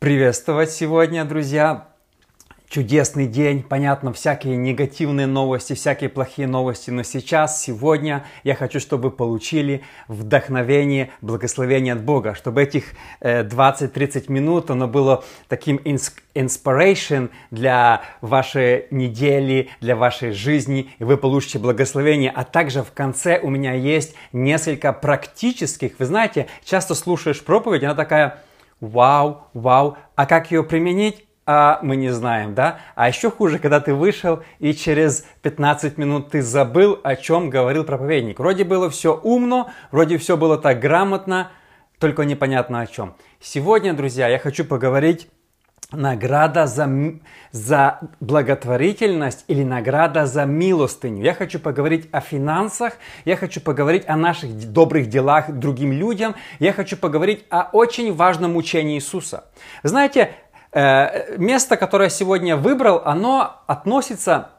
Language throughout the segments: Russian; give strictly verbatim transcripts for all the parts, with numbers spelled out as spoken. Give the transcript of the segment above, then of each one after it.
приветствовать сегодня, друзья. Чудесный день, понятно, всякие негативные новости, всякие плохие новости, но сейчас, сегодня я хочу, чтобы вы получили вдохновение, благословение от Бога, чтобы этих двадцать-тридцать минут, оно было таким inspiration для вашей недели, для вашей жизни, и вы получите благословение, а также в конце у меня есть несколько практических, вы знаете, часто слушаешь проповедь, она такая, вау, вау, а как ее применить? А мы не знаем, да? А еще хуже, когда ты вышел и через пятнадцать минут ты забыл, о чем говорил проповедник. Вроде было все умно, вроде все было так грамотно, только непонятно о чем. Сегодня, друзья, я хочу поговорить награда за, за благотворительность или награда за милостыню. Я хочу поговорить о финансах, я хочу поговорить о наших добрых делах другим людям, я хочу поговорить о очень важном учении Иисуса. Знаете, место, которое я сегодня выбрал, оно относится...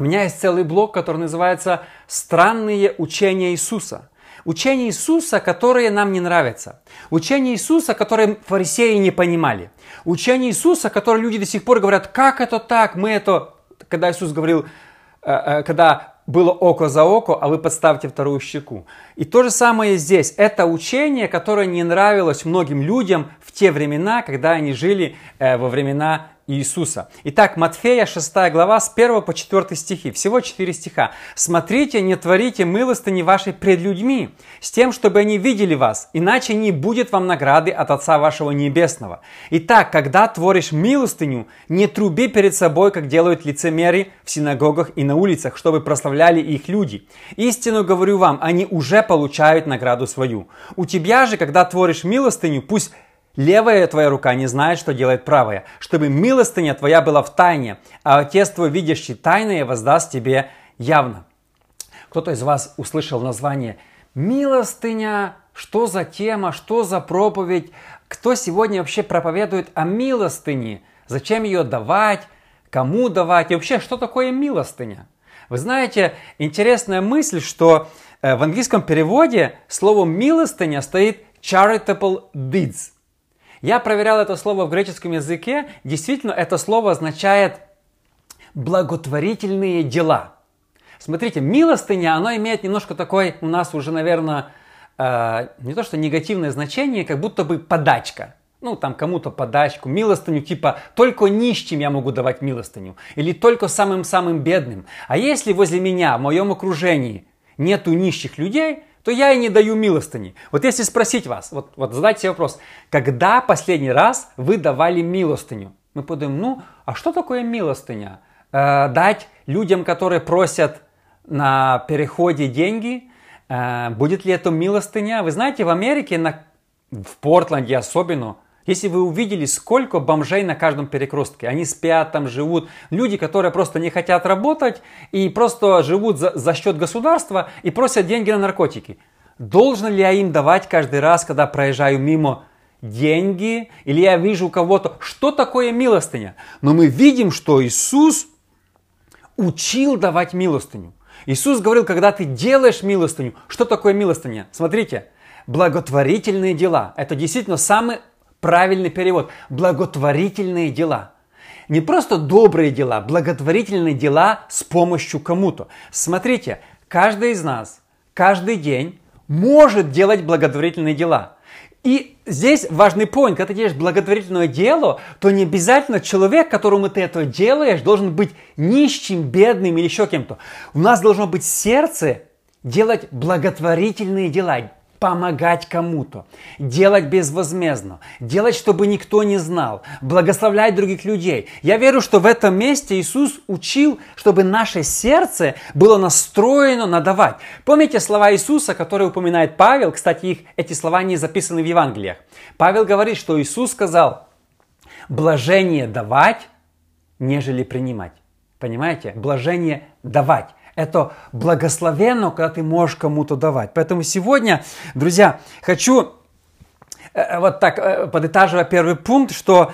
У меня есть целый блок, который называется «Странные учения Иисуса». Учения Иисуса, которые нам не нравятся. Учения Иисуса, которые фарисеи не понимали. Учения Иисуса, которые люди до сих пор говорят, как это так, мы это... Когда Иисус говорил, когда было око за око, а вы подставьте вторую щеку. И то же самое здесь. Это учение, которое не нравилось многим людям в те времена, когда они жили э, во времена Иисуса. Итак, Матфея шестая глава с первого по четвёртый стихи. Всего четыре стиха. «Смотрите, не творите милостыни вашей пред людьми, с тем, чтобы они видели вас, иначе не будет вам награды от Отца вашего Небесного. Итак, когда творишь милостыню, не труби перед собой, как делают лицемеры в синагогах и на улицах, чтобы прославляли их люди. Истину говорю вам, они уже получают награду свою. У тебя же, когда творишь милостыню, пусть левая твоя рука не знает, что делает правая, чтобы милостыня твоя была в тайне, а Отец твой, видящий тайное, воздаст тебе явно». Кто-то из вас услышал название «Милостыня», что за тема, что за проповедь, кто сегодня вообще проповедует о милостыне, зачем ее давать, кому давать и вообще, что такое милостыня? Вы знаете, интересная мысль, что в английском переводе слово «милостыня» стоит «charitable deeds». Я проверял это слово в греческом языке. Действительно, это слово означает благотворительные дела. Смотрите, милостыня, она имеет немножко такое у нас уже, наверное, э, не то что негативное значение, как будто бы подачка. Ну, там кому-то подачку, милостыню, типа только нищим я могу давать милостыню. Или только самым-самым бедным. А если возле меня, в моем окружении, нету нищих людей, то я и не даю милостыни. Вот если спросить вас, вот, вот задайте себе вопрос, когда последний раз вы давали милостыню? Мы подумаем, ну, а что такое милостыня? Э, дать людям, которые просят на переходе деньги, э, будет ли это милостыня? Вы знаете, в Америке, на, в Портленде особенно, если вы увидели, сколько бомжей на каждом перекрестке, они спят там, живут, люди, которые просто не хотят работать и просто живут за, за счет государства и просят деньги на наркотики. Должен ли я им давать каждый раз, когда проезжаю мимо, деньги, или я вижу у кого-то, что такое милостыня? Но мы видим, что Иисус учил давать милостыню. Иисус говорил, когда ты делаешь милостыню, что такое милостыня? Смотрите, благотворительные дела, это действительно самый правильный перевод. Благотворительные дела. Не просто добрые дела, благотворительные дела с помощью кому-то. Смотрите, каждый из нас, каждый день может делать благотворительные дела. И здесь важный поинт. Когда ты делаешь благотворительное дело, то не обязательно человек, которому ты это делаешь, должен быть нищим, бедным или еще кем-то. У нас должно быть сердце делать благотворительные дела. Помогать кому-то, делать безвозмездно, делать, чтобы никто не знал, благословлять других людей. Я верю, что в этом месте Иисус учил, чтобы наше сердце было настроено на давать. Помните слова Иисуса, которые упоминает Павел? Кстати, их, эти слова не записаны в Евангелиях. Павел говорит, что Иисус сказал, блажение давать, нежели принимать. Понимаете? Блажение давать. Это благословенно, когда ты можешь кому-то давать. Поэтому сегодня, друзья, хочу э, вот так э, подытаживая первый пункт, что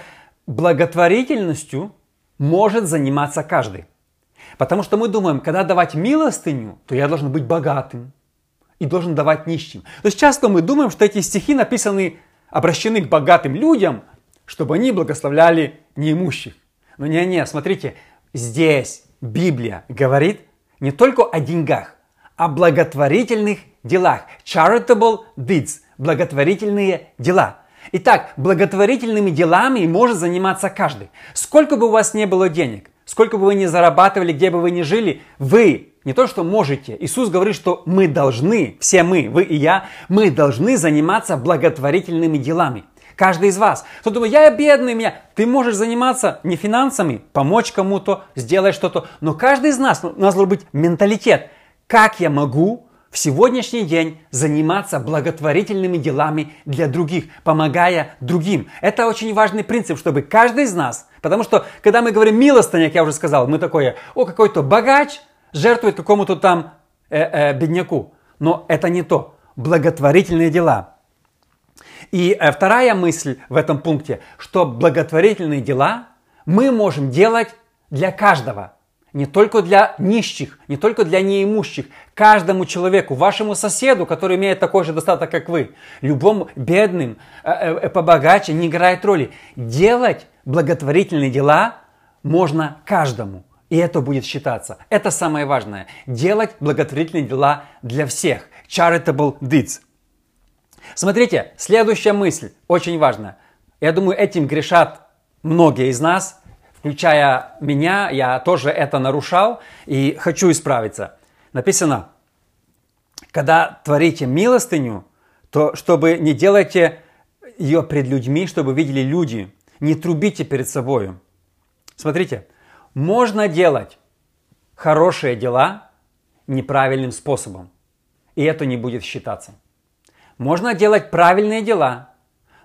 благотворительностью может заниматься каждый. Потому что мы думаем, когда давать милостыню, то я должен быть богатым и должен давать нищим. То есть часто мы думаем, что эти стихи написаны, обращены к богатым людям, чтобы они благословляли неимущих. Но не-не, смотрите, здесь Библия говорит не только о деньгах, о благотворительных делах. Charitable deeds. Благотворительные дела. Итак, благотворительными делами может заниматься каждый. Сколько бы у вас не было денег, сколько бы вы ни зарабатывали, где бы вы ни жили, вы не то что можете. Иисус говорит, что мы должны, все мы, вы и я, мы должны заниматься благотворительными делами. Каждый из вас. Кто думает, я бедный, меня. Ты можешь заниматься не финансами, помочь кому-то, сделать что-то. Но каждый из нас, у нас должен быть менталитет. Как я могу в сегодняшний день заниматься благотворительными делами для других, помогая другим? Это очень важный принцип, чтобы каждый из нас, потому что, когда мы говорим милостыня, как я уже сказал, мы такое, о, какой-то богач жертвует какому-то там э-э, бедняку. Но это не то. Благотворительные дела. И э, вторая мысль в этом пункте, что благотворительные дела мы можем делать для каждого. Не только для нищих, не только для неимущих. Каждому человеку, вашему соседу, который имеет такой же достаток, как вы, любому бедным, побогаче, не играет роли. Делать благотворительные дела можно каждому. И это будет считаться. Это самое важное. Делать благотворительные дела для всех. Charitable deeds. Смотрите, следующая мысль, очень важная. Я думаю, этим грешат многие из нас. Включая меня, я тоже это нарушал и хочу исправиться. Написано, когда творите милостыню, то чтобы не делайте ее пред людьми, чтобы видели люди, не трубите перед собой. Смотрите, можно делать хорошие дела неправильным способом, и это не будет считаться. Можно делать правильные дела,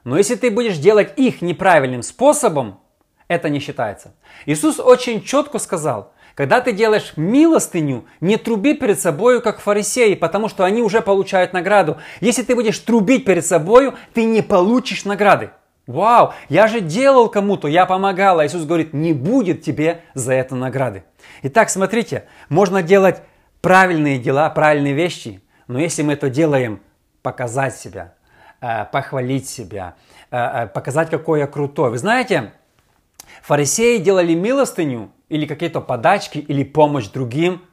но если ты будешь делать их неправильным способом, это не считается. Иисус очень четко сказал, когда ты делаешь милостыню, не труби перед собою, как фарисеи, потому что они уже получают награду. Если ты будешь трубить перед собою, ты не получишь награды. Вау, я же делал кому-то, я помогал. А Иисус говорит, не будет тебе за это награды. Итак, смотрите, можно делать правильные дела, правильные вещи, но если мы это делаем, показать себя, похвалить себя, показать, какой я крутой. Вы знаете, фарисеи делали милостыню или какие-то подачки, или помощь другим.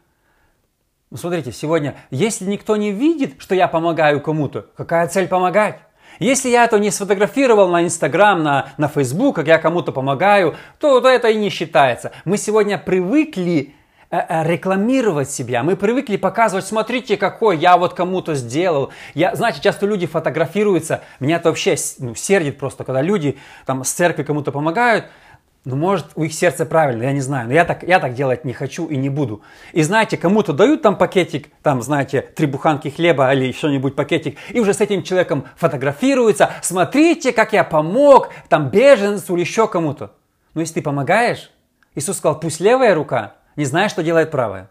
Ну, смотрите, сегодня, если никто не видит, что я помогаю кому-то, какая цель помогать? Если я это не сфотографировал на Инстаграм, на, на Фейсбук, как я кому-то помогаю, то, то это и не считается. Мы сегодня привыкли рекламировать себя. Мы привыкли показывать, смотрите, какой я вот кому-то сделал. Я, знаете, часто люди фотографируются. Меня это вообще ну, сердит просто, когда люди там с церкви кому-то помогают. Ну, может, у их сердце правильно, я не знаю. Но я так, я так делать не хочу и не буду. И, знаете, кому-то дают там пакетик, там, знаете, три буханки хлеба или что-нибудь пакетик, и уже с этим человеком фотографируются. Смотрите, как я помог, там, беженцу или еще кому-то. Но если ты помогаешь, Иисус сказал, пусть левая рука не знает, что делает правая.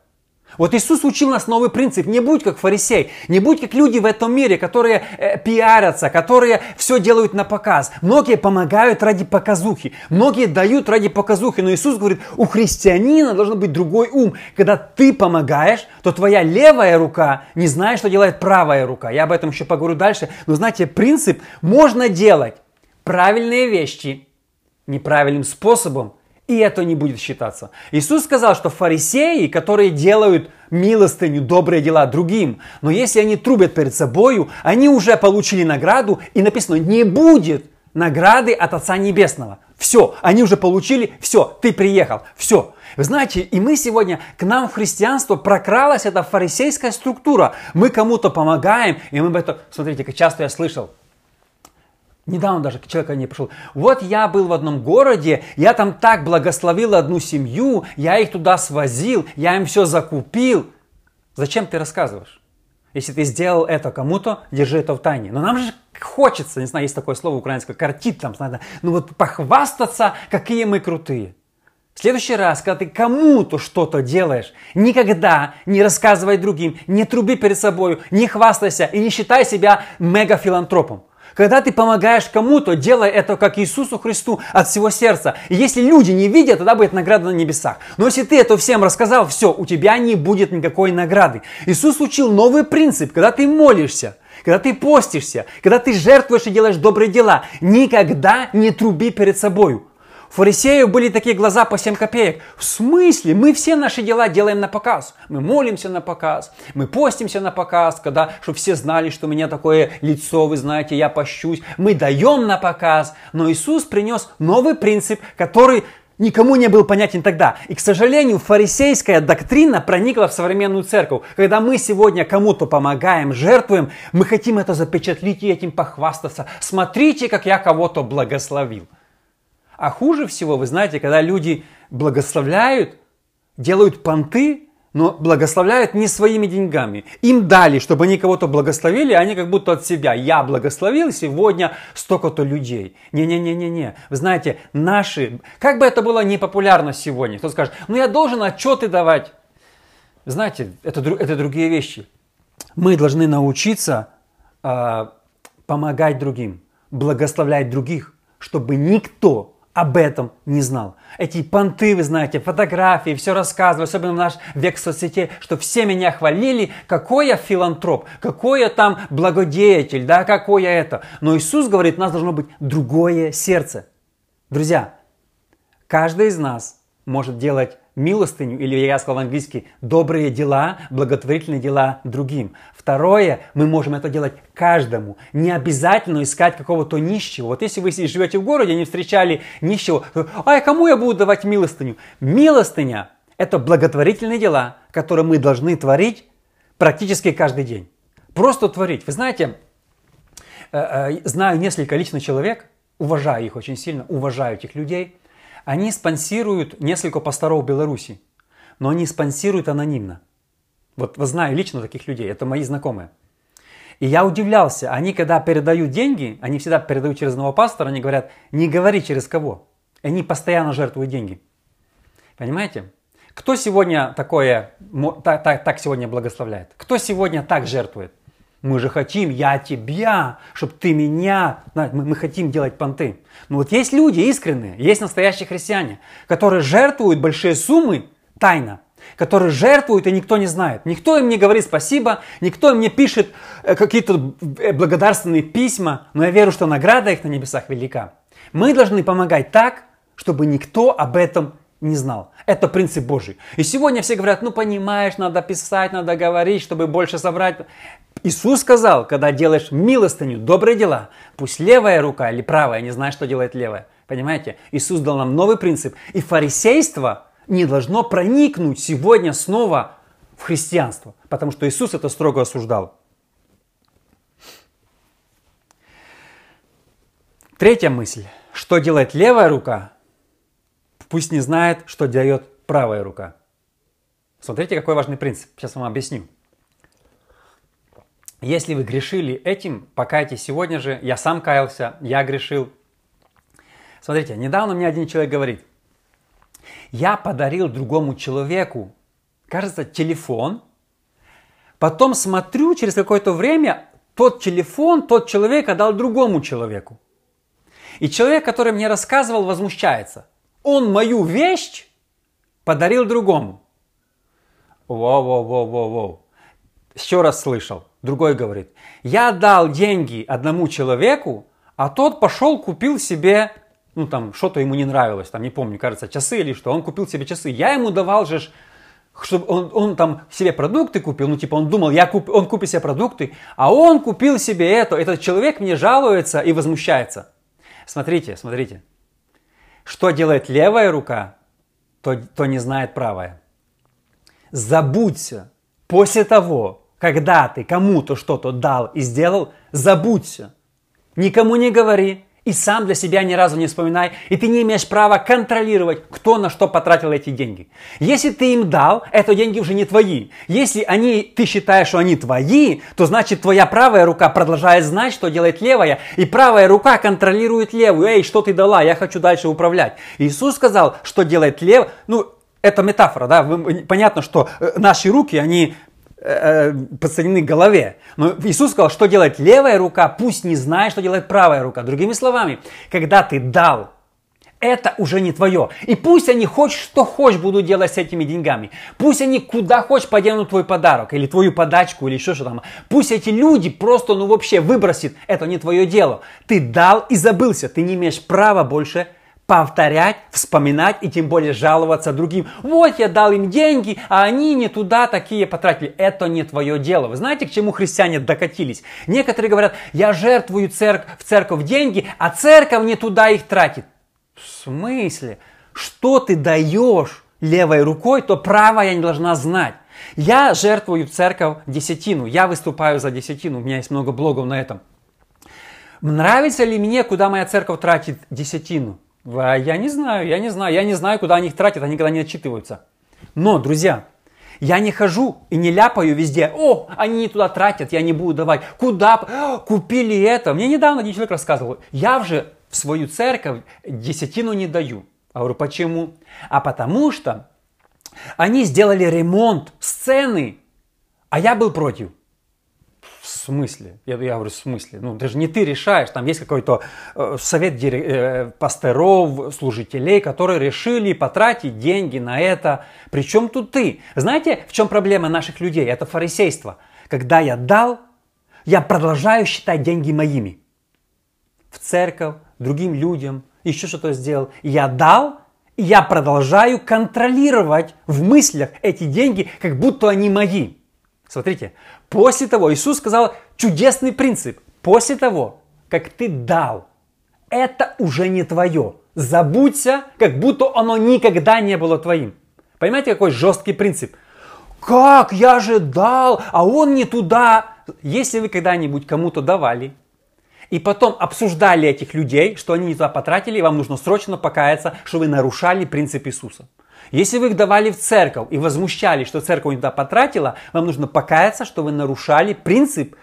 Вот Иисус учил нас новый принцип. Не будь как фарисей, не будь как люди в этом мире, которые э, пиарятся, которые все делают на показ. Многие помогают ради показухи, многие дают ради показухи. Но Иисус говорит, у христианина должен быть другой ум. Когда ты помогаешь, то твоя левая рука не знает, что делает правая рука. Я об этом еще поговорю дальше. Но знаете, принцип, можно делать правильные вещи неправильным способом, и это не будет считаться. Иисус сказал, что фарисеи, которые делают милостыню, добрые дела другим, но если они трубят перед собою, они уже получили награду, и написано, не будет награды от Отца Небесного. Все, они уже получили, все, ты приехал, все. Вы знаете, и мы сегодня, к нам в христианство прокралась эта фарисейская структура. Мы кому-то помогаем, и мы об этом, смотрите, как часто я слышал. Недавно даже к человеку не пришел. Вот я был в одном городе, я там так благословил одну семью, я их туда свозил, я им все закупил. Зачем ты рассказываешь? Если ты сделал это кому-то, держи это в тайне. Но нам же хочется, не знаю, есть такое слово украинское, картит там, ну вот похвастаться, какие мы крутые. В следующий раз, когда ты кому-то что-то делаешь, никогда не рассказывай другим, не труби перед собой, не хвастайся и не считай себя мегафилантропом. Когда ты помогаешь кому-то, делай это как Иисусу Христу от всего сердца. И если люди не видят, тогда будет награда на небесах. Но если ты это всем рассказал, все, у тебя не будет никакой награды. Иисус учил новый принцип, когда ты молишься. когда ты постишься, когда ты жертвуешь и делаешь добрые дела, никогда не труби перед собою. У фарисеев были такие глаза по семь копеек. В смысле? Мы все наши дела делаем на показ. Мы молимся на показ, мы постимся на показ, когда, чтобы все знали, что у меня такое лицо, вы знаете, я пощусь. Мы даем на показ. Но Иисус принес новый принцип, который никому не был понятен тогда. И, к сожалению, фарисейская доктрина проникла в современную церковь. Когда мы сегодня кому-то помогаем, жертвуем, мы хотим это запечатлеть и этим похвастаться. Смотрите, как я кого-то благословил. А хуже всего, вы знаете, когда люди благословляют, делают понты, но благословляют не своими деньгами. Им дали, чтобы они кого-то благословили, а они как будто от себя. Я благословил сегодня столько-то людей. Не-не-не-не-не. Вы знаете, наши... Как бы это было непопулярно сегодня, кто скажет, ну я должен отчеты давать. Знаете, это, это другие вещи. Мы должны научиться э, помогать другим, благословлять других, чтобы никто об этом не знал. Эти понты, вы знаете, фотографии, все рассказываю, особенно в наш век соцсетей, что все меня хвалили, какой я филантроп, какой я там благодетель, да, какой я это. Но Иисус говорит, у нас должно быть другое сердце. Друзья, каждый из нас может делать милостыню, или я сказал по-английски, добрые дела, благотворительные дела другим. Второе, мы можем это делать каждому. Не обязательно искать какого-то нищего. Вот если вы живете в городе, не встречали нищего, а кому я буду давать милостыню? Милостыня – это благотворительные дела, которые мы должны творить практически каждый день. Просто творить. Вы знаете, знаю несколько лично человек, уважаю их очень сильно, уважаю этих людей. Они спонсируют несколько пасторов Беларуси, но они спонсируют анонимно. Вот, вот знаю лично таких людей, это мои знакомые. И я удивлялся, они когда передают деньги, они всегда передают через одного пастора, они говорят, не говори через кого. Они постоянно жертвуют деньги. Понимаете? Кто сегодня такое, так, так, так сегодня благословляет? Кто сегодня так жертвует? Мы же хотим, я тебя, чтобы ты меня, мы, мы хотим делать понты. Но вот есть люди искренние, есть настоящие христиане, которые жертвуют большие суммы тайно, которые жертвуют и никто не знает. Никто им не говорит спасибо, никто им не пишет какие-то благодарственные письма, но я верю, что награда их на небесах велика. Мы должны помогать так, чтобы никто об этом не знал. Это принцип Божий. И сегодня все говорят, ну понимаешь, надо писать, надо говорить, чтобы больше собрать. Иисус сказал, когда делаешь милостыню, добрые дела, пусть левая рука или правая не знает, что делает левая. Понимаете? Иисус дал нам новый принцип. И фарисейство не должно проникнуть сегодня снова в христианство, потому что Иисус это строго осуждал. Третья мысль. Что делает левая рука, пусть не знает, что делает правая рука. Смотрите, какой важный принцип. Сейчас вам объясню. Если вы грешили этим, покайтесь сегодня же. Я сам каялся, я грешил. Смотрите, недавно мне один человек говорит, я подарил другому человеку, кажется, телефон. Потом смотрю, через какое-то время тот телефон, тот человек отдал другому человеку. И человек, который мне рассказывал, возмущается. Он мою вещь подарил другому. Воу-воу-воу-воу-воу. Еще раз слышал. Другой говорит, я дал деньги одному человеку, а тот пошел купил себе, ну там что-то ему не нравилось, там не помню, кажется, часы или что, он купил себе часы, я ему давал же, чтобы он, он там себе продукты купил, ну типа он думал, я куп, он купит себе продукты, а он купил себе это, этот человек мне жалуется и возмущается. Смотрите, смотрите, что делает левая рука, то, то не знает правая. Забудься после того, когда ты кому-то что-то дал и сделал, забудься. Никому не говори и сам для себя ни разу не вспоминай. И ты не имеешь права контролировать, кто на что потратил эти деньги. Если ты им дал, это деньги уже не твои. Если они, ты считаешь, что они твои, то значит твоя правая рука продолжает знать, что делает левая. И правая рука контролирует левую. Эй, что ты дала? Я хочу дальше управлять. Иисус сказал, что делает левая. Ну, это метафора, да? Понятно, что наши руки, они... подсоединены к голове. Но Иисус сказал, что делает левая рука, пусть не знает, что делает правая рука. Другими словами, когда ты дал это уже не твое. И пусть они хоть что хочешь будут делать с этими деньгами. Пусть они куда хочешь поденут твой подарок, или твою подачку, или еще что там. Пусть эти люди просто, ну вообще выбросят. Это не твое дело. Ты дал и забылся. Ты не имеешь права больше повторять, вспоминать и тем более жаловаться другим. Вот я дал им деньги, а они не туда такие потратили. Это не твое дело. Вы знаете, к чему христиане докатились? Некоторые говорят, я жертвую церк- в церковь деньги, а церковь не туда их тратит. В смысле? Что ты даешь левой рукой, то правая не должна знать. Я жертвую в церковь десятину, я выступаю за десятину, у меня есть много блогов на этом. Нравится ли мне, куда моя церковь тратит десятину? Я не знаю, я не знаю, я не знаю, куда они их тратят, они никогда не отчитываются. Но, друзья, я не хожу и не ляпаю везде. О, они не туда тратят, я не буду давать. Куда? Купили это. Мне недавно один человек рассказывал. Я же в свою церковь десятину не даю. Я говорю, почему? А потому что они сделали ремонт сцены, а я был против. В смысле? Я, я говорю, в смысле? Ну, даже не ты решаешь. Там есть какой-то э, совет дире- э, пасторов, служителей, которые решили потратить деньги на это. Причем тут ты? Знаете, в чем проблема наших людей? Это фарисейство. Когда я дал, я продолжаю считать деньги моими. В церковь, другим людям, еще что-то сделал. Я дал, и я продолжаю контролировать в мыслях эти деньги, как будто они мои. Смотрите, после того, Иисус сказал чудесный принцип. После того, как ты дал, это уже не твое. Забудься, как будто оно никогда не было твоим. Понимаете, какой жесткий принцип? Как я же дал, а он не туда. Если вы когда-нибудь кому-то давали, и потом обсуждали этих людей, что они не туда потратили, и вам нужно срочно покаяться, что вы нарушали принцип Иисуса. Если вы их давали в церковь и возмущались, что церковь не туда потратила, вам нужно покаяться, что вы нарушали принцип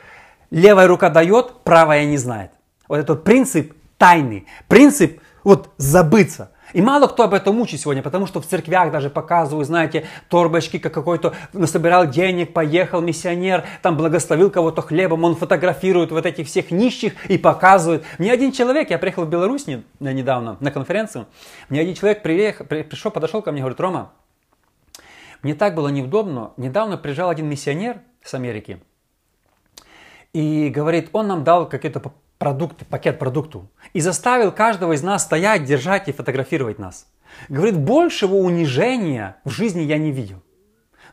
«левая рука дает, правая не знает». Вот этот принцип тайный, принцип вот забыться. И мало кто об этом учит сегодня, потому что в церквях даже показывают, знаете, торбочки, как какой-то насобирал денег, поехал миссионер, там благословил кого-то хлебом, он фотографирует вот этих всех нищих и показывает. Мне один человек, я приехал в Беларусь недавно на конференцию, мне один человек приехал, пришел, подошел ко мне и говорит, Рома, мне так было неудобно, недавно приезжал один миссионер с Америки и говорит, он нам дал какие-то продукты, пакет продуктов, и заставил каждого из нас стоять, держать и фотографировать нас. Говорит, большего унижения в жизни я не видел.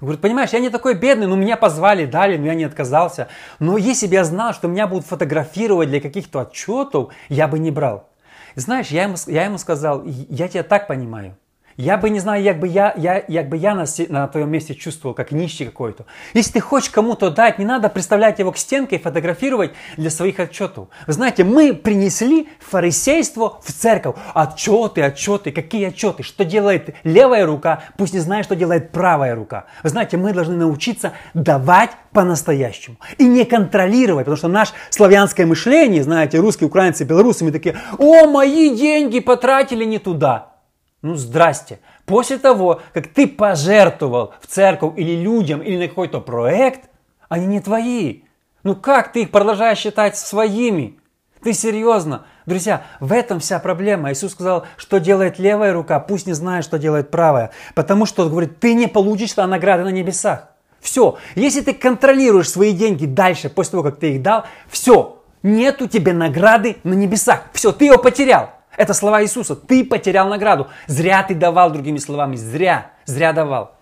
Говорит, понимаешь, я не такой бедный, но меня позвали, дали, но я не отказался. Но если бы я знал, что меня будут фотографировать для каких-то отчетов, я бы не брал. Знаешь, я ему, я ему сказал, я тебя так понимаю. Я бы не знаю, как бы я, я, как бы я на, на твоем месте чувствовал, как нищий какой-то. Если ты хочешь кому-то дать, не надо представлять его к стенке и фотографировать для своих отчетов. Вы знаете, мы принесли фарисейство в церковь. Отчеты, отчеты, какие отчеты? Что делает левая рука, пусть не знает, что делает правая рука. Вы знаете, мы должны научиться давать по-настоящему. И не контролировать, потому что наше славянское мышление, знаете, русские, украинцы, белорусы, мы такие, о, мои деньги потратили не туда. Ну, здрасте. После того, как ты пожертвовал в церковь или людям, или на какой-то проект, они не твои. Ну, как ты их продолжаешь считать своими? Ты серьезно? Друзья, в этом вся проблема. Иисус сказал, что делает левая рука, пусть не знает, что делает правая. Потому что, говорит, ты не получишь награды на небесах. Все. Если ты контролируешь свои деньги дальше, после того, как ты их дал, все. Нет у тебя награды на небесах. Все, ты ее потерял. Это слова Иисуса. Ты потерял награду. Зря ты давал, другими словами. Зря. Зря давал.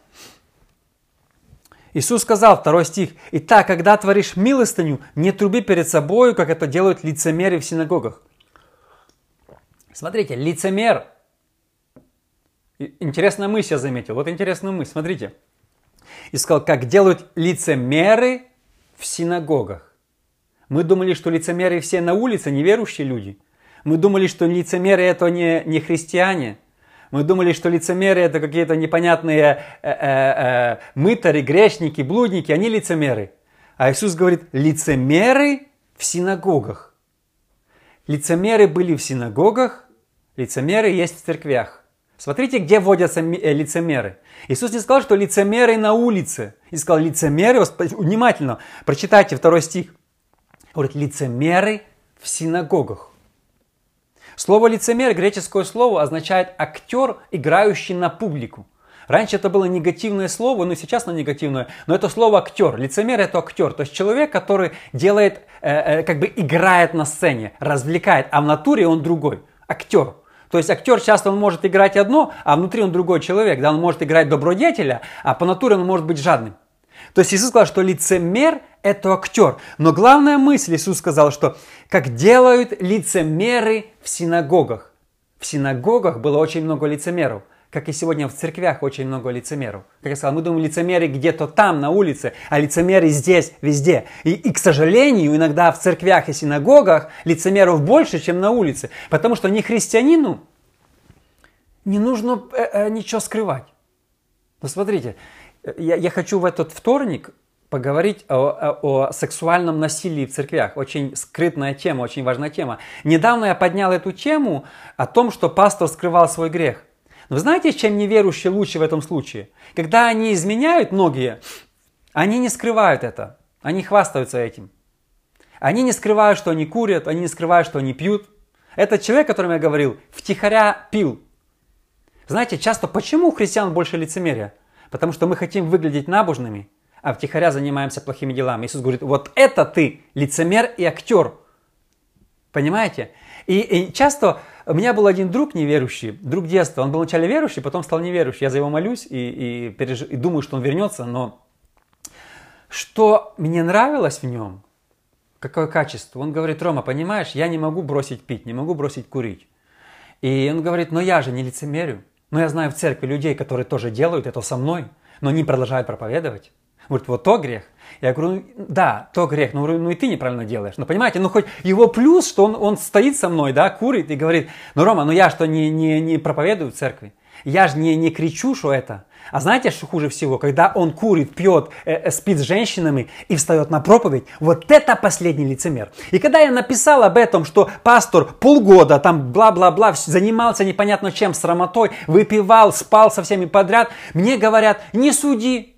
Иисус сказал, второй стих. Итак, когда творишь милостыню, не труби перед собою, как это делают лицемеры в синагогах. Смотрите, лицемер. Интересная мысль я заметил. Вот интересная мысль. Смотрите. И сказал, как делают лицемеры в синагогах. Мы думали, что лицемеры все на улице, неверующие люди. Мы думали, что лицемеры это не, не христиане. Мы думали, что лицемеры это какие-то непонятные э, э, э, мытари, грешники, блудники. Они лицемеры. А Иисус говорит, лицемеры в синагогах. Лицемеры были в синагогах, лицемеры есть в церквях. Смотрите, где водятся лицемеры. Иисус не сказал, что лицемеры на улице. И сказал, лицемеры, внимательно, прочитайте второй стих. Говорит, лицемеры в синагогах. Слово лицемер, греческое слово, означает актер, играющий на публику. Раньше это было негативное слово, ну сейчас оно негативное, но это слово актер. Лицемер это актер, то есть человек, который делает, э, э, как бы играет на сцене, развлекает, а в натуре он другой, актер. То есть актер часто он может играть одно, а внутри он другой человек, да, он может играть добродетеля, а по натуре он может быть жадным. То есть Иисус сказал, что лицемер – это актер. Но главная мысль Иисус сказал, что как делают лицемеры в синагогах. В синагогах было очень много лицемеров. Как и сегодня в церквях очень много лицемеров. Как я сказал, мы думаем, лицемеры где-то там, на улице, а лицемеры здесь, везде. И, и, к сожалению, иногда в церквях и синагогах лицемеров больше, чем на улице. Потому что не христианину не нужно э, э, ничего скрывать. Ну, смотрите, я, я хочу в этот вторник поговорить о, о, о сексуальном насилии в церквях. Очень скрытная тема, очень важная тема. Недавно я поднял эту тему о том, что пастор скрывал свой грех. Вы знаете, чем неверующие лучше в этом случае? Когда они изменяют многие, они не скрывают это. Они хвастаются этим. Они не скрывают, что они курят, они не скрывают, что они пьют. Этот человек, о котором я говорил, втихаря пил. Знаете, часто почему у христиан больше лицемерия? Потому что мы хотим выглядеть набожными, а втихаря занимаемся плохими делами. Иисус говорит, вот это ты лицемер и актер. Понимаете? И, и часто... У меня был один друг неверующий, друг детства. Он был вначале верующий, потом стал неверующий. Я за его молюсь и, и, переж... и думаю, что он вернется. Но что мне нравилось в нем, какое качество? Он говорит, Рома, понимаешь, я не могу бросить пить, не могу бросить курить. И он говорит, но я же не лицемерю. Но я знаю в церкви людей, которые тоже делают это со мной, но они продолжают проповедовать. Говорит, вот то грех. Я говорю, да, то грех, ну, ну и ты неправильно делаешь. Ну понимаете, ну хоть его плюс, что он, он стоит со мной, да, курит и говорит, ну Рома, ну я что не, не, не проповедую в церкви? Я же не, не кричу, что это. А знаете, что хуже всего? Когда он курит, пьет, э, спит с женщинами и встает на проповедь, вот это последний лицемер. И когда я написал об этом, что пастор полгода там бла-бла-бла, занимался непонятно чем, срамотой, выпивал, спал со всеми подряд, мне говорят, не суди.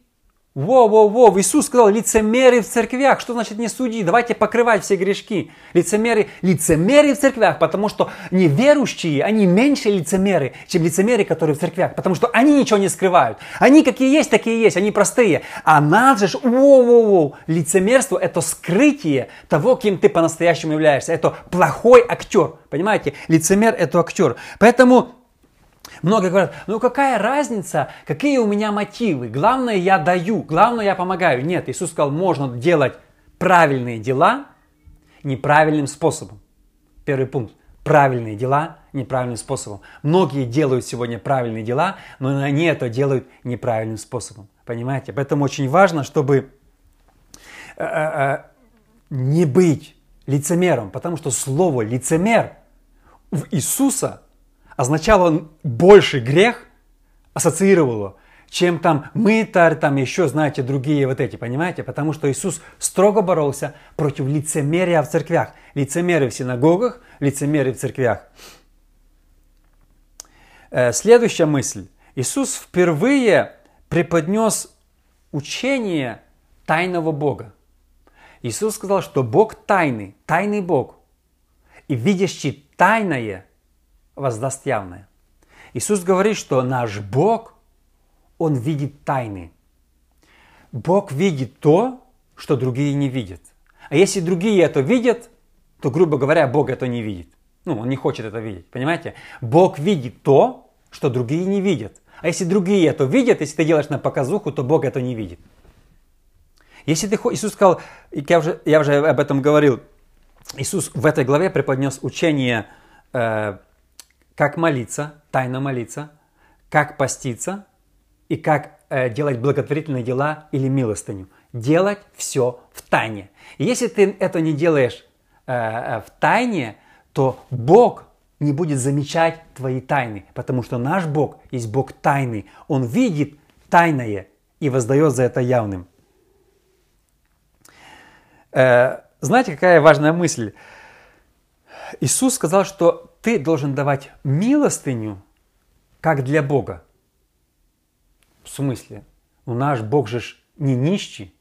Во-во-во, Иисус сказал, лицемеры в церквях. Что значит не суди? Давайте покрывать все грешки. Лицемеры, лицемеры в церквях, потому что неверующие, они меньше лицемеры, чем лицемеры, которые в церквях. Потому что они ничего не скрывают. Они какие есть, такие есть, они простые. А нас же, во-во-во, лицемерство это скрытие того, кем ты по-настоящему являешься. Это плохой актер, понимаете? Лицемер это актер. Поэтому... Многие говорят, ну какая разница, какие у меня мотивы, главное я даю, главное я помогаю. Нет, Иисус сказал, можно делать правильные дела неправильным способом. Первый пункт. Правильные дела неправильным способом. Многие делают сегодня правильные дела, но они это делают неправильным способом. Понимаете? Поэтому очень важно, чтобы не быть лицемером, потому что слово «лицемер» в Иисуса означало он больше грех, ассоциировало, чем там мытарь, там еще, знаете, другие вот эти, понимаете? Потому что Иисус строго боролся против лицемерия в церквях. Лицемеры в синагогах, лицемеры в церквях. Следующая мысль. Иисус впервые преподнес учение тайного Бога. Иисус сказал, что Бог тайный, тайный Бог. И видящий тайное воздаст явное. Иисус говорит, что наш Бог, Он видит тайны. Бог видит то, что другие не видят. А если другие это видят, то, грубо говоря, Бог это не видит. Ну, Он не хочет это видеть, понимаете? Бог видит то, что другие не видят. А если другие это видят, если ты делаешь на показуху, то Бог это не видит. Если ты... Иисус сказал, я уже, я уже об этом говорил, Иисус в этой главе преподнес учение э, как молиться, тайно молиться, как поститься и как э, делать благотворительные дела или милостыню. Делать все в тайне. И если ты это не делаешь э, в тайне, то Бог не будет замечать твои тайны, потому что наш Бог есть Бог тайный. Он видит тайное и воздает за это явным. Э, знаете, какая важная мысль? Иисус сказал, что ты должен давать милостыню, как для Бога. В смысле? Ну, наш Бог же не нищий,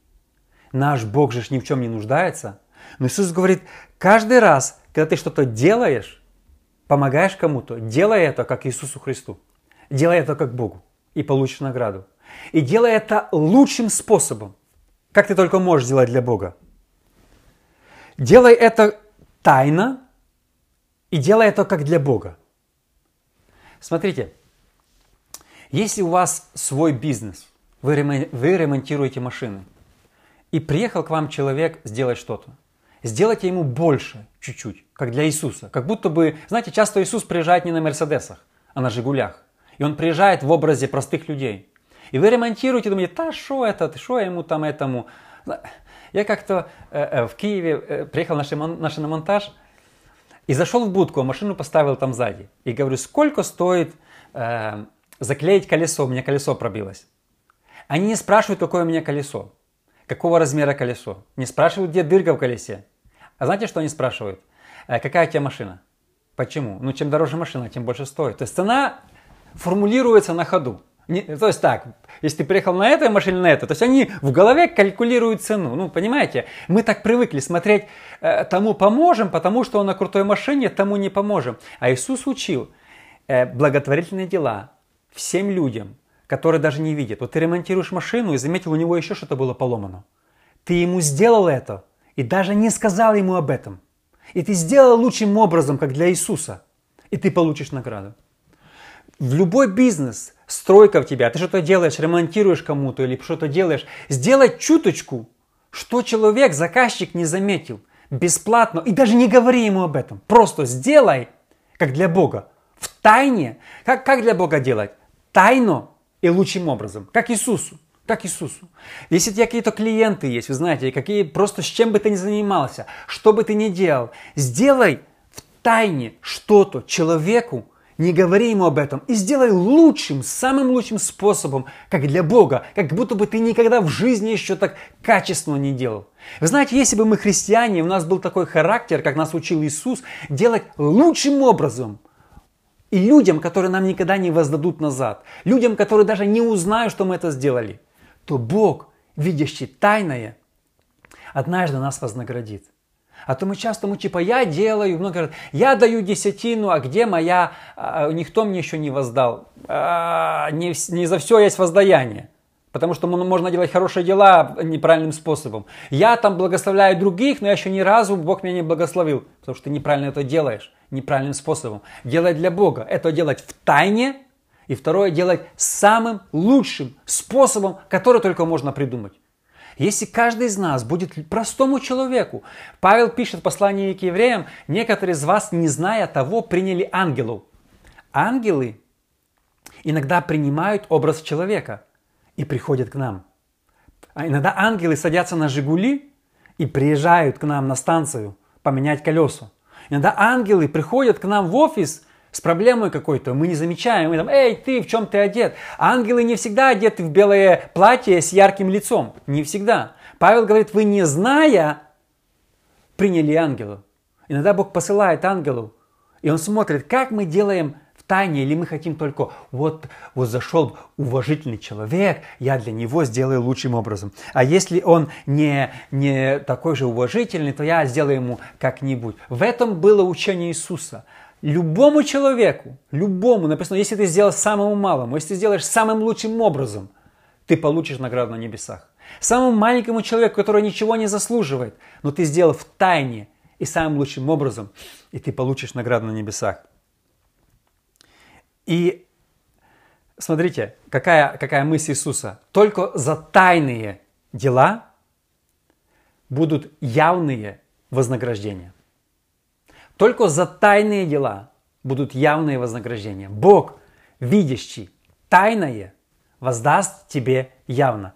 наш Бог же ни в чем не нуждается. Но Иисус говорит, каждый раз, когда ты что-то делаешь, помогаешь кому-то, делай это, как Иисусу Христу. Делай это, как Богу, и получишь награду. И делай это лучшим способом, как ты только можешь делать для Бога. Делай это тайно и делай это, как для Бога. Смотрите, если у вас свой бизнес, вы ремонтируете машины, и приехал к вам человек сделать что-то, сделайте ему больше чуть-чуть, как для Иисуса. Как будто бы, знаете, часто Иисус приезжает не на Мерседесах, а на Жигулях. И он приезжает в образе простых людей. И вы ремонтируете, думаете, да шо это, шо ему там этому. Я как-то э, в Киеве э, приехал на шиномонтаж и зашел в будку, а машину поставил там сзади. И говорю, сколько стоит э, заклеить колесо, у меня колесо пробилось. Они не спрашивают, какое у меня колесо, какого размера колесо. Не спрашивают, где дырка в колесе. А знаете, что они спрашивают? Э, какая у тебя машина? Почему? Ну, чем дороже машина, тем больше стоит. То есть цена формулируется на ходу. Не, то есть так, если ты приехал на этой машине, на этой, то есть они в голове калькулируют цену. Ну, понимаете, мы так привыкли смотреть, э, тому поможем, потому что он на крутой машине, тому не поможем. А Иисус учил э, благотворительные дела всем людям, которые даже не видят. Вот ты ремонтируешь машину и заметил, у него еще что-то было поломано. Ты ему сделал это и даже не сказал ему об этом. И ты сделал лучшим образом, как для Иисуса. И ты получишь награду. В любой бизнес, стройка в тебя, ты что-то делаешь, ремонтируешь кому-то или что-то делаешь, сделать чуточку, что человек, заказчик не заметил, бесплатно, и даже не говори ему об этом. Просто сделай, как для Бога, в тайне. Как, как для Бога делать? Тайно и лучшим образом, как Иисусу, как Иисусу. Если у тебя какие-то клиенты есть, вы знаете, какие, просто с чем бы ты ни занимался, что бы ты ни делал, сделай в тайне что-то человеку, не говори ему об этом и сделай лучшим, самым лучшим способом, как для Бога, как будто бы ты никогда в жизни еще так качественно не делал. Вы знаете, если бы мы христиане, у нас был такой характер, как нас учил Иисус, делать лучшим образом и людям, которые нам никогда не воздадут назад, людям, которые даже не узнают, что мы это сделали, то Бог, видящий тайное, однажды нас вознаградит. А то мы часто, мы типа, я делаю, много говорят, я даю десятину, а где моя, а, никто мне еще не воздал. А, не, не за все есть воздаяние, потому что можно делать хорошие дела неправильным способом. Я там благословляю других, но я еще ни разу, Бог меня не благословил, потому что ты неправильно это делаешь, неправильным способом. Делать для Бога, это делать в тайне, и второе, делать самым лучшим способом, который только можно придумать. Если каждый из нас будет простому человеку, Павел пишет в послании к евреям, некоторые из вас, не зная того, приняли ангелов. Ангелы иногда принимают образ человека и приходят к нам. А иногда ангелы садятся на Жигули и приезжают к нам на станцию поменять колеса. Иногда ангелы приходят к нам в офис с проблемой какой-то, мы не замечаем, мы там, эй, ты, в чем ты одет? Ангелы не всегда одеты в белое платье с ярким лицом, не всегда. Павел говорит, вы не зная, приняли ангелов. Иногда Бог посылает ангелов, и он смотрит, как мы делаем в тайне, или мы хотим только, вот, вот зашел уважительный человек, я для него сделаю лучшим образом. А если он не, не такой же уважительный, то я сделаю ему как-нибудь. В этом было учение Иисуса. Любому человеку, любому, написано, если ты сделаешь самому малому, если ты сделаешь самым лучшим образом, ты получишь награду на небесах. Самому маленькому человеку, который ничего не заслуживает, но ты сделал в тайне и самым лучшим образом, и ты получишь награду на небесах. И смотрите, какая, какая мысль Иисуса. Только за тайные дела будут явные вознаграждения. Только за тайные дела будут явные вознаграждения. Бог, видящий тайное, воздаст тебе явно.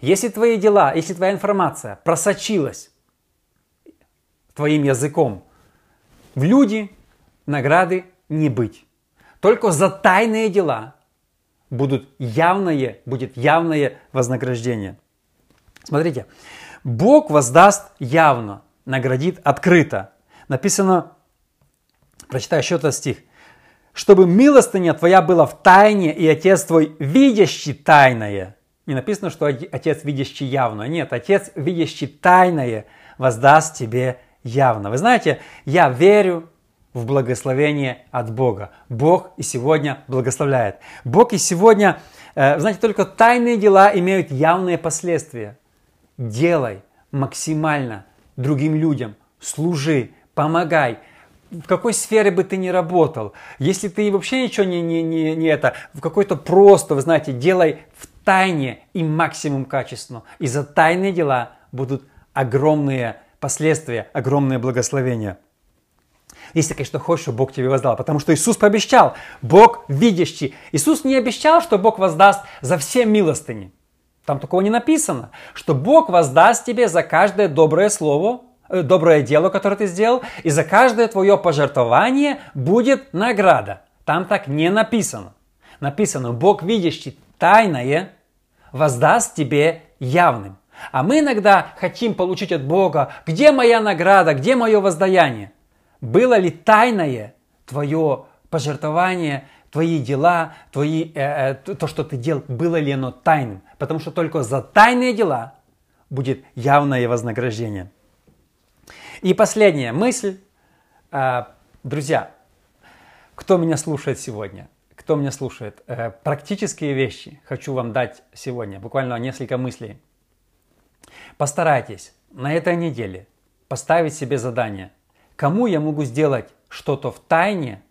Если твои дела, если твоя информация просочилась твоим языком в люди, награды не быть. Только за тайные дела будут явное, будет явное вознаграждение. Смотрите, Бог воздаст явно, наградит открыто. Написано, прочитаю еще этот стих, чтобы милостыня твоя была в тайне, и Отец твой, видящий тайное. Не написано, что Отец, видящий явно. Нет, Отец, видящий тайное, воздаст тебе явно. Вы знаете, я верю в благословение от Бога. Бог и сегодня благословляет. Бог и сегодня, знаете, только тайные дела имеют явные последствия. Делай максимально другим людям, служи, помогай. В какой сфере бы ты ни работал, если ты вообще ничего не, не, не, не это, в какой-то просто, вы знаете, делай в тайне и максимум качественно. И за тайные дела будут огромные последствия, огромные благословения. Если, конечно, хочешь, чтобы Бог тебе воздал, потому что Иисус пообещал, Бог видящий. Иисус не обещал, что Бог воздаст за все милостыни. Там такого не написано, что Бог воздаст тебе за каждое доброе слово, доброе дело, которое ты сделал, и за каждое твое пожертвование будет награда. Там так не написано. Написано, Бог, видящий тайное, воздаст тебе явным. А мы иногда хотим получить от Бога, где моя награда, где мое воздаяние. Было ли тайное твое пожертвование, твои дела, твои, э, э, то, что ты делал, было ли оно тайным? Потому что только за тайные дела будет явное вознаграждение. И последняя мысль, друзья, кто меня слушает сегодня, кто меня слушает, практические вещи хочу вам дать сегодня, буквально несколько мыслей. Постарайтесь на этой неделе поставить себе задание, кому я могу сделать что-то в тайне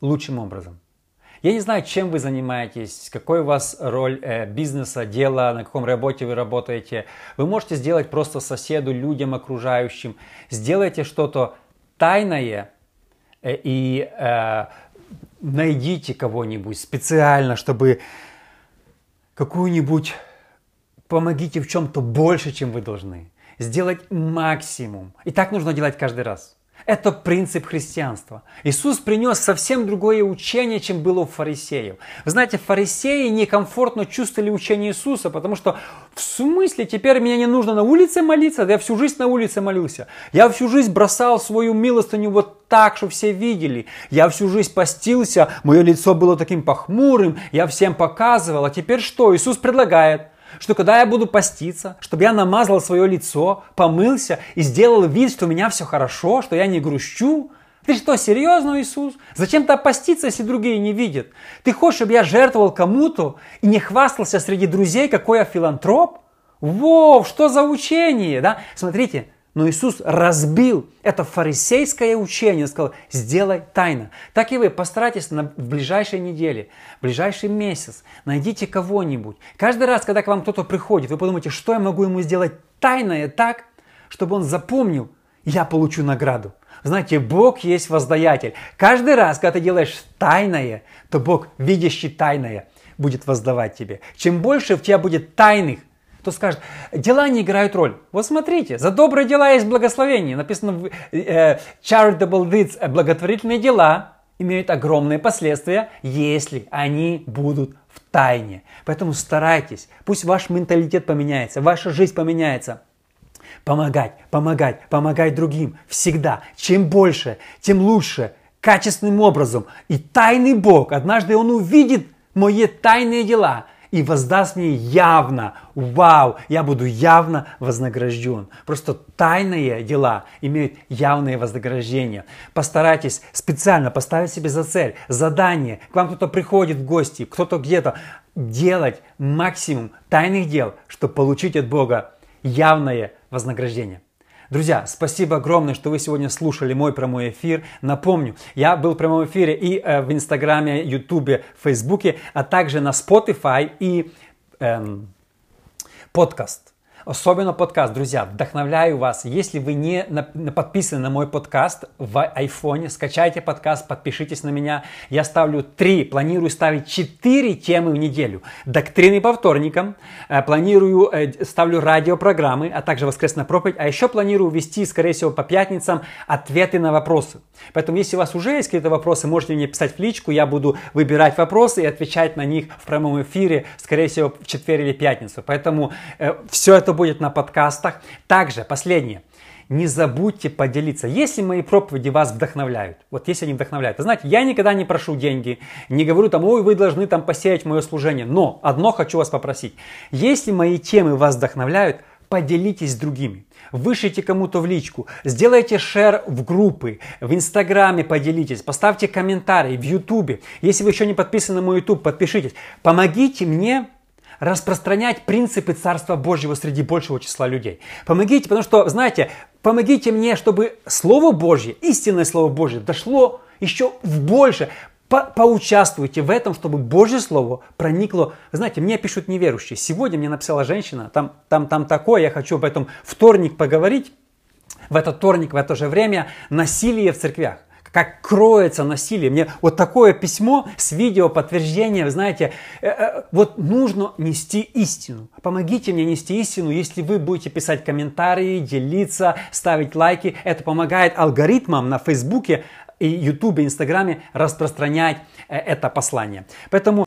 лучшим образом. Я не знаю, чем вы занимаетесь, какой у вас роль э, бизнеса, дела, на каком работе вы работаете. Вы можете сделать просто соседу, людям, окружающим. Сделайте что-то тайное э, и э, найдите кого-нибудь специально, чтобы какую-нибудь... Помогите в чем-то больше, чем вы должны. Сделать максимум. И так нужно делать каждый раз. Это принцип христианства. Иисус принес совсем другое учение, чем было у фарисеев. Вы знаете, фарисеи некомфортно чувствовали учение Иисуса, потому что в смысле теперь мне не нужно на улице молиться? Да я всю жизнь на улице молился. Я всю жизнь бросал свою милостыню вот так, что все видели. Я всю жизнь постился, мое лицо было таким похмурым, я всем показывал. А теперь что? Иисус предлагает, что когда я буду поститься, чтобы я намазал свое лицо, помылся и сделал вид, что у меня все хорошо, что я не грущу. Ты что, серьезно, Иисус? Зачем ты поститься, если другие не видят? Ты хочешь, чтобы я жертвовал кому-то и не хвастался среди друзей, какой я филантроп? Воу, что за учение, да? Смотрите, но Иисус разбил это фарисейское учение. Он сказал, сделай тайно. Так и вы постарайтесь на, в ближайшей неделе, в ближайший месяц. Найдите кого-нибудь. Каждый раз, когда к вам кто-то приходит, вы подумайте, что я могу ему сделать тайное так, чтобы он запомнил, я получу награду. Знаете, Бог есть воздаятель. Каждый раз, когда ты делаешь тайное, то Бог, видящий тайное, будет воздавать тебе. Чем больше в тебя будет тайных, то скажет, дела не играют роль. Вот смотрите, за добрые дела есть благословение. Написано, э, charitable deeds, благотворительные дела, имеют огромные последствия, если они будут в тайне. Поэтому старайтесь, пусть ваш менталитет поменяется, ваша жизнь поменяется. Помогать, помогать, помогать другим всегда. Чем больше, тем лучше, качественным образом. И тайный Бог, однажды Он увидит мои тайные дела и воздаст мне явно. Вау, я буду явно вознагражден. Просто тайные дела имеют явные вознаграждения. Постарайтесь специально поставить себе за цель, задание. К вам кто-то приходит в гости, кто-то где-то. Делать максимум тайных дел, чтобы получить от Бога явное вознаграждение. Друзья, спасибо огромное, что вы сегодня слушали мой прямой эфир. Напомню, я был в прямом эфире и э, в Инстаграме, Ютубе, Фейсбуке, а также на Spotify и эм, подкаст. Особенно подкаст, друзья, вдохновляю вас. Если вы не подписаны на мой подкаст в айфоне, скачайте подкаст, подпишитесь на меня. Я ставлю три, планирую ставить четыре темы в неделю. Доктрины по вторникам, планирую, ставлю радиопрограммы, а также воскресная проповедь. А еще планирую вести, скорее всего, по пятницам ответы на вопросы. Поэтому, если у вас уже есть какие-то вопросы, можете мне писать в личку. Я буду выбирать вопросы и отвечать на них в прямом эфире, скорее всего, в четверг или пятницу. Поэтому э, все это будет на подкастах. Также, последнее, не забудьте поделиться. Если мои проповеди вас вдохновляют, вот если они вдохновляют, вы знаете, я никогда не прошу деньги, не говорю там, ой, вы должны там посеять мое служение, но одно хочу вас попросить. Если мои темы вас вдохновляют, поделитесь с другими. Вышлите кому-то в личку, сделайте шер в группы, в Инстаграме поделитесь, поставьте комментарий в Ютубе. Если вы еще не подписаны на мой Ютуб, подпишитесь. Помогите мне распространять принципы Царства Божьего среди большего числа людей. Помогите, потому что, знаете, помогите мне, чтобы Слово Божье, истинное Слово Божье, дошло еще в больше. По- поучаствуйте в этом, чтобы Божье Слово проникло. Знаете, мне пишут неверующие. Сегодня мне написала женщина, там, там, там такое, я хочу об этом вторник поговорить. В этот вторник, в это же время, насилие в церквях. Как кроется насилие. Мне вот такое письмо с видео подтверждение, вы знаете, э, э, вот нужно нести истину. Помогите мне нести истину, если вы будете писать комментарии, делиться, ставить лайки. Это помогает алгоритмам на Фейсбуке, и Ютубе, Инстаграме распространять э, это послание. Поэтому...